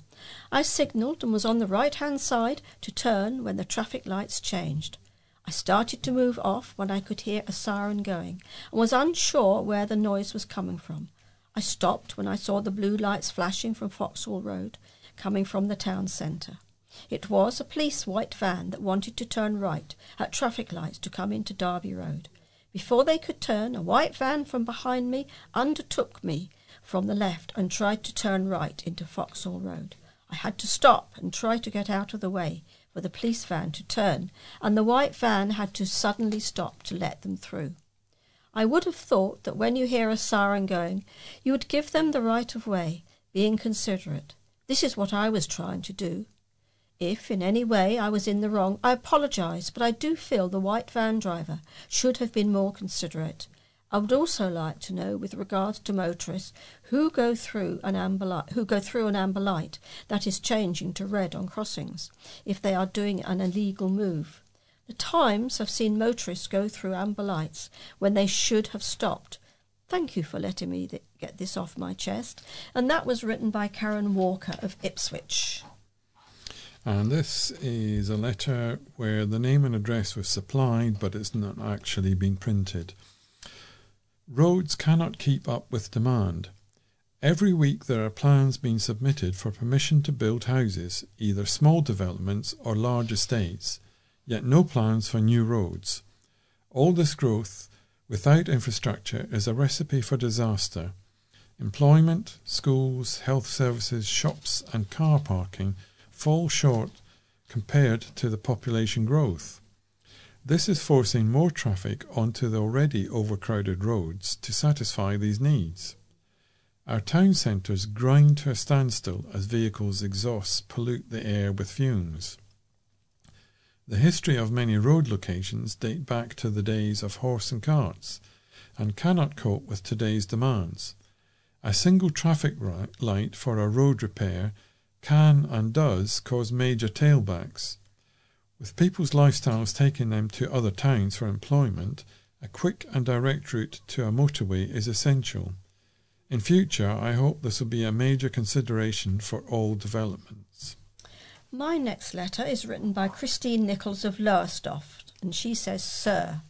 I signalled and was on the right-hand side to turn when the traffic lights changed. I started to move off when I could hear a siren going and was unsure where the noise was coming from. I stopped when I saw the blue lights flashing from Foxhall Road coming from the town centre. It was a police white van that wanted to turn right at traffic lights to come into Derby Road. Before they could turn, a white van from behind me overtook me from the left and tried to turn right into Foxhall Road. I had to stop and try to get out of the way for the police van to turn, and the white van had to suddenly stop to let them through. I would have thought that when you hear a siren going, you would give them the right of way, being considerate. This is what I was trying to do. If in any way I was in the wrong, I apologise, but I do feel the white van driver should have been more considerate. I would also like to know, with regards to motorists who go through an amber light, that is changing to red on crossings, if they are doing an illegal move. The Times have seen motorists go through amber lights when they should have stopped. Thank you for letting me get this off my chest. And that was written by Karen Walker of Ipswich. And this is a letter where the name and address was supplied, but it's not actually been printed. Roads cannot keep up with demand. Every week there are plans being submitted for permission to build houses, either small developments or large estates, yet no plans for new roads. All this growth without infrastructure is a recipe for disaster. Employment, schools, health services, shops and car parking fall short compared to the population growth. This is forcing more traffic onto the already overcrowded roads to satisfy these needs. Our town centres grind to a standstill as vehicles' exhausts pollute the air with fumes. The history of many road locations date back to the days of horse and carts and cannot cope with today's demands. A single traffic light for a road repair can and does cause major tailbacks. With people's lifestyles taking them to other towns for employment, a quick and direct route to a motorway is essential. In future, I hope this will be a major consideration for all developments. My next letter is written by Christine Nichols of Lowestoft, and she says, Sir,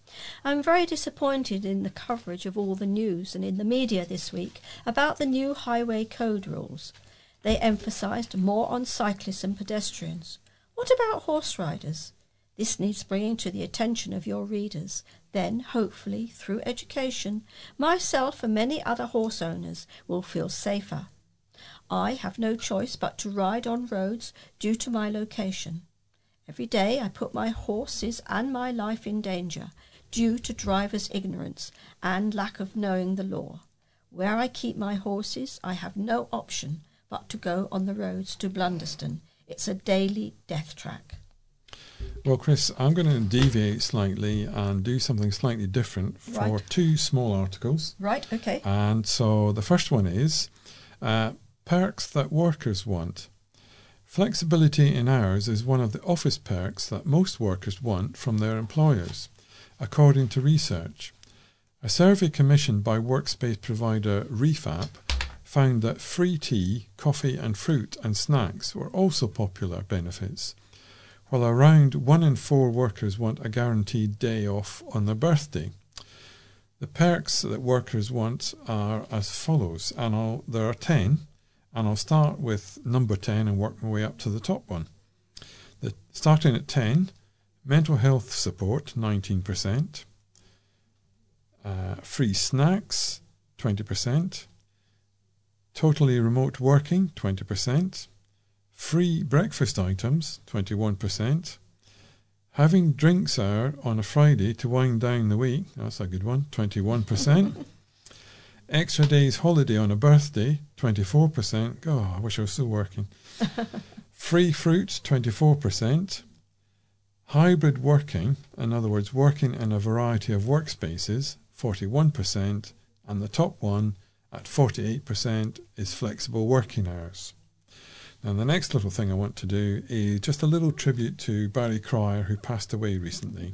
I'm very disappointed in the coverage of all the news and in the media this week about the new highway code rules. They emphasised more on cyclists and pedestrians. What about horse riders? This needs bringing to the attention of your readers. Then, hopefully, through education, myself and many other horse owners will feel safer. I have no choice but to ride on roads due to my location. Every day I put my horses and my life in danger due to drivers' ignorance and lack of knowing the law. Where I keep my horses, I have no option but to go on the roads to Blunderston. It's a daily death track. Well, Chris, I'm going to deviate slightly and do something slightly different for two small articles. Right, okay. And so the first one is perks that workers want. Flexibility in hours is one of the office perks that most workers want from their employers, according to research. A survey commissioned by workspace provider REFAP found that free tea, coffee and fruit and snacks were also popular benefits, while around 1 in 4 workers want a guaranteed day off on their birthday. The perks that workers want are as follows, and there are 10, and I'll start with number 10 and work my way up to the top one. Starting at 10, mental health support, 19%. Free snacks, 20%. Totally remote working, 20%. Free breakfast items, 21%. Having drinks hour on a Friday to wind down the week, that's a good one, 21%. Extra days holiday on a birthday, 24%. Oh, I wish I was still working. Free fruit, 24%. Hybrid working, in other words, working in a variety of workspaces, 41%, and the top one at 48% is flexible working hours. Now, the next little thing I want to do is just a little tribute to Barry Cryer, who passed away recently.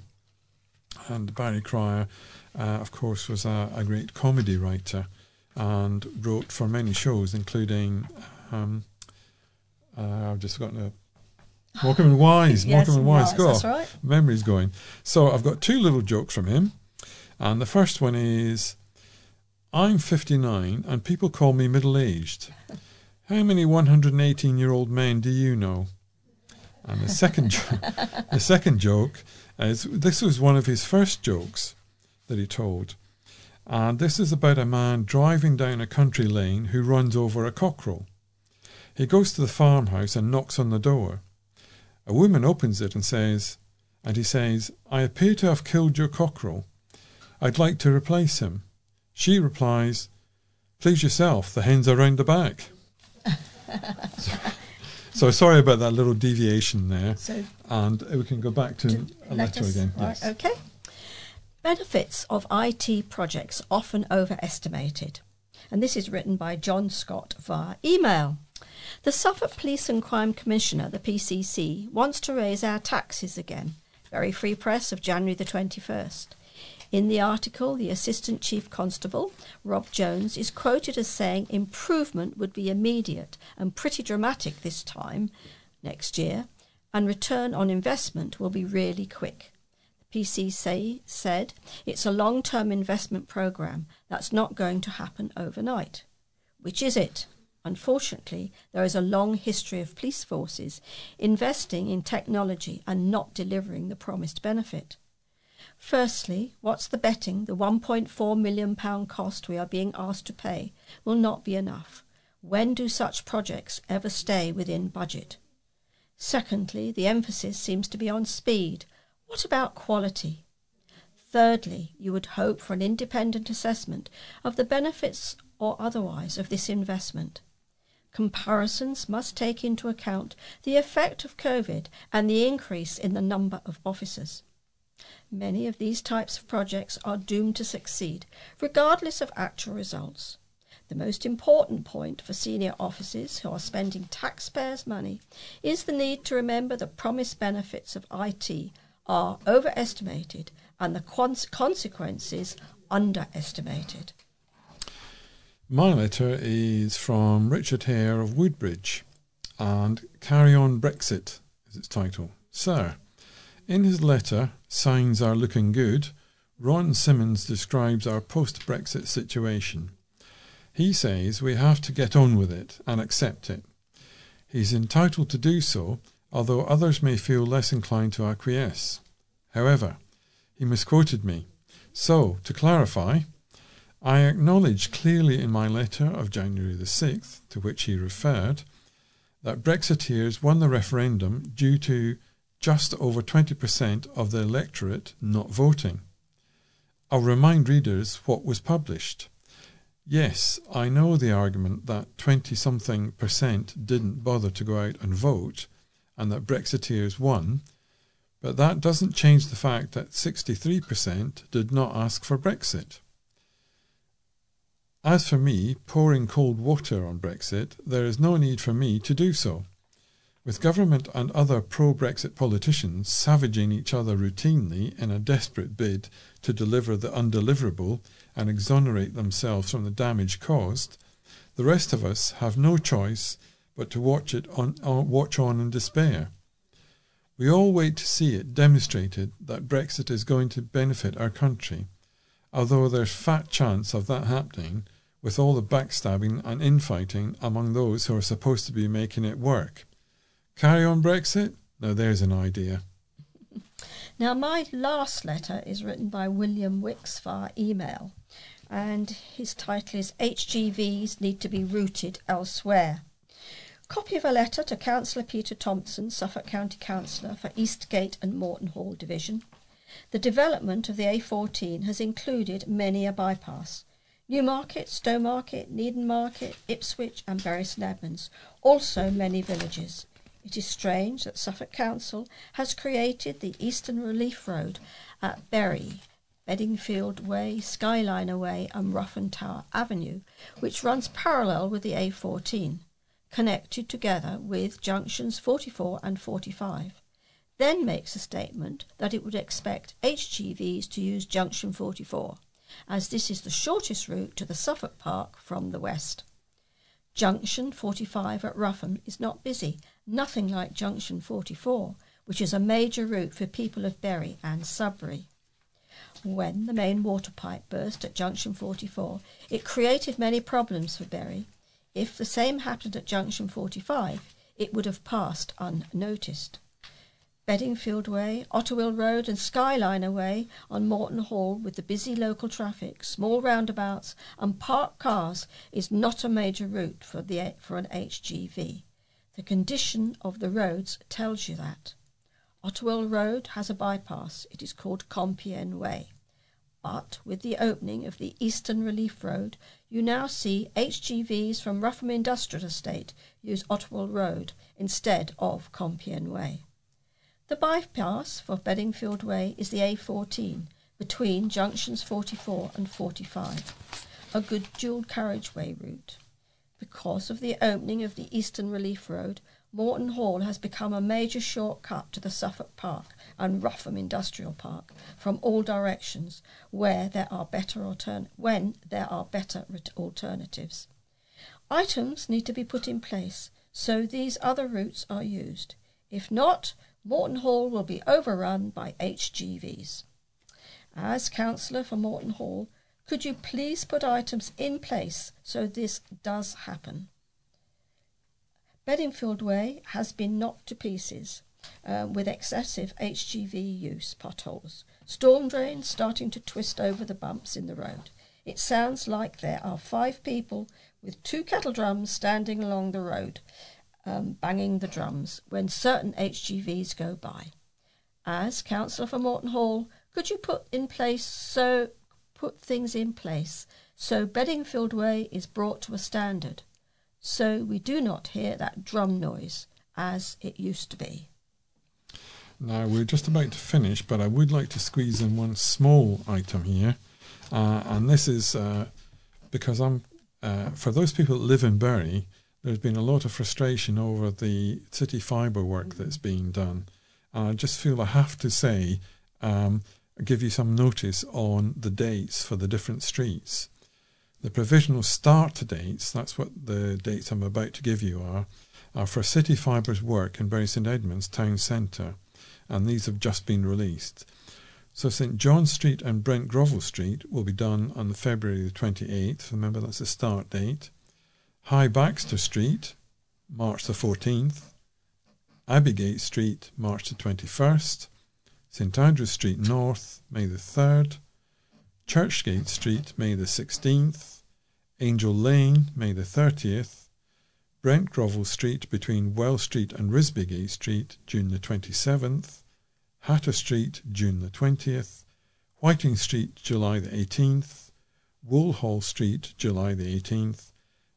And Barry Cryer, of course, was a great comedy writer and wrote for many shows, including, I've just forgotten to... Morecambe and Wise, yes, Morecambe and Wise, go. That's right. Memory's going. So I've got two little jokes from him. And the first one is, I'm 59 and people call me middle-aged. How many 118-year-old men do you know? And the second, the second joke is, this was one of his first jokes that he told. And this is about a man driving down a country lane who runs over a cockerel. He goes to the farmhouse and knocks on the door. A woman opens it and he says, I appear to have killed your cockerel. I'd like to replace him. She replies, please yourself, the hens are round the back. So sorry about that little deviation there. So, and we can go back to a letter again. Yes. Right, okay. Benefits of IT projects often overestimated. And this is written by John Scott via email. The Suffolk Police and Crime Commissioner, the PCC, wants to raise our taxes again. Very Free Press of January the 21st. In the article, the Assistant Chief Constable, Rob Jones, is quoted as saying improvement would be immediate and pretty dramatic this time next year, and return on investment will be really quick. The PCC said it's a long-term investment programme that's not going to happen overnight. Which is it? Unfortunately, there is a long history of police forces investing in technology and not delivering the promised benefit. Firstly, what's the betting the £1.4 million cost we are being asked to pay will not be enough? When do such projects ever stay within budget? Secondly, the emphasis seems to be on speed. What about quality? Thirdly, you would hope for an independent assessment of the benefits or otherwise of this investment. Comparisons must take into account the effect of COVID and the increase in the number of officers. Many of these types of projects are doomed to succeed, regardless of actual results. The most important point for senior officers who are spending taxpayers' money is the need to remember the promised benefits of IT are overestimated and the consequences underestimated. My letter is from Richard Hare of Woodbridge, and Carry On Brexit is its title. Sir, in his letter, Signs Are Looking Good, Ron Simmons describes our post-Brexit situation. He says we have to get on with it and accept it. He's entitled to do so, although others may feel less inclined to acquiesce. However, he misquoted me. So, to clarify, I acknowledge clearly in my letter of January the 6th, to which he referred, that Brexiteers won the referendum due to just over 20% of the electorate not voting. I'll remind readers what was published. Yes, I know the argument that 20-something percent didn't bother to go out and vote, and that Brexiteers won, but that doesn't change the fact that 63% did not ask for Brexit. As for me, pouring cold water on Brexit, there is no need for me to do so. With government and other pro-Brexit politicians savaging each other routinely in a desperate bid to deliver the undeliverable and exonerate themselves from the damage caused, the rest of us have no choice but to watch on in despair. We all wait to see it demonstrated that Brexit is going to benefit our country, although there's fat chance of that happening with all the backstabbing and infighting among those who are supposed to be making it work. Carry on Brexit? Now there's an idea. Now my last letter is written by William Wicks via email, and his title is HGVs Need to Be Rooted Elsewhere. Copy of a letter to Councillor Peter Thompson, Suffolk County Councillor for Eastgate and Moretonhall Division. The development of the A14 has included many a bypass. Newmarket, Stowmarket, Needham Market, Ipswich and Bury St Edmunds, also many villages. It is strange that Suffolk Council has created the Eastern Relief Road at Bury, Beddingfield Way, Skyliner Way and Ruffin Tower Avenue, which runs parallel with the A14. Connected together with junctions 44 and 45, then makes a statement that it would expect HGVs to use junction 44, as this is the shortest route to the Suffolk Park from the west. Junction 45 at Ruffin is not busy, nothing like junction 44, which is a major route for people of Bury and Sudbury. When the main water pipe burst at junction 44, it created many problems for Bury. If the same happened at junction 45, it would have passed unnoticed. Beddingfield Way, Otterwill Road and Skyliner Way on Moretonhall with the busy local traffic, small roundabouts and parked cars is not a major route for an HGV. The condition of the roads tells you that. Otterwill Road has a bypass. It is called Compiègne Way. But with the opening of the Eastern Relief Road, you now see HGVs from Rougham Industrial Estate use Otterwell Road instead of Compiègne Way. The bypass for Beddingfield Way is the A14 between junctions 44 and 45, a good dual carriageway route. Because of the opening of the Eastern Relief Road, Moretonhall has become a major shortcut to the Suffolk Park and Rougham Industrial Park from all directions when there are better alternatives. Items need to be put in place, so these other routes are used. If not, Moretonhall will be overrun by HGVs. As Councillor for Moretonhall, could you please put items in place so this does happen? Beddingfield Way has been knocked to pieces with excessive HGV use, potholes, storm drains starting to twist over the bumps in the road. It sounds like there are 5 people with 2 kettle drums standing along the road, banging the drums when certain HGVs go by. As Councillor for Moretonhall, could you put things in place so Beddingfield Way is brought to a standard? So we do not hear that drum noise as it used to be. Now, we're just about to finish, but I would like to squeeze in one small item here. And this is because for those people that live in Bury, there's been a lot of frustration over the city fibre work that's being done. And I just feel I have to say, give you some notice on the dates for the different streets. The provisional start dates, that's what the dates I'm about to give you are for City Fibre's work in Bury St Edmunds Town Centre, and these have just been released. So St John Street and Brent Grovel Street will be done on February the 28th, remember that's the start date. High Baxter Street, March the 14th. Abbeygate Street, March the 21st, St Andrew Street North, May the 3rd, Churchgate Street, May the 16th, Angel Lane, May the 30th, Brent Grovel Street between Well Street and Risbygate Street, June the 27th, Hatter Street, June the 20th, Whiting Street, July the 18th, Woolhall Street, July the 18th,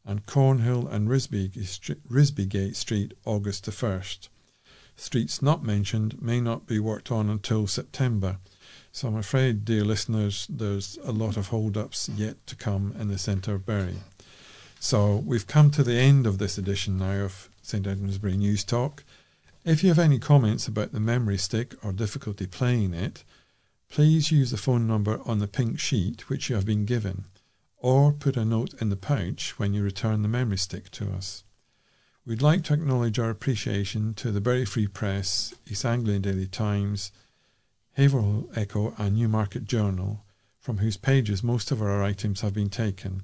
and Cornhill and Risbygate Street, August the 1st. Streets not mentioned may not be worked on until September. So I'm afraid, dear listeners, there's a lot of hold-ups yet to come in the centre of Bury. So we've come to the end of this edition now of St Edmundsbury News Talk. If you have any comments about the memory stick or difficulty playing it, please use the phone number on the pink sheet which you have been given, or put a note in the pouch when you return the memory stick to us. We'd like to acknowledge our appreciation to the Bury Free Press, East Anglian Daily Times, Haverhill Echo and Newmarket Journal, from whose pages most of our items have been taken.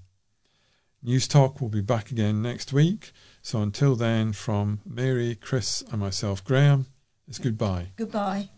News Talk will be back again next week, so until then, from Mary, Chris and myself, Graham, it's goodbye. Goodbye.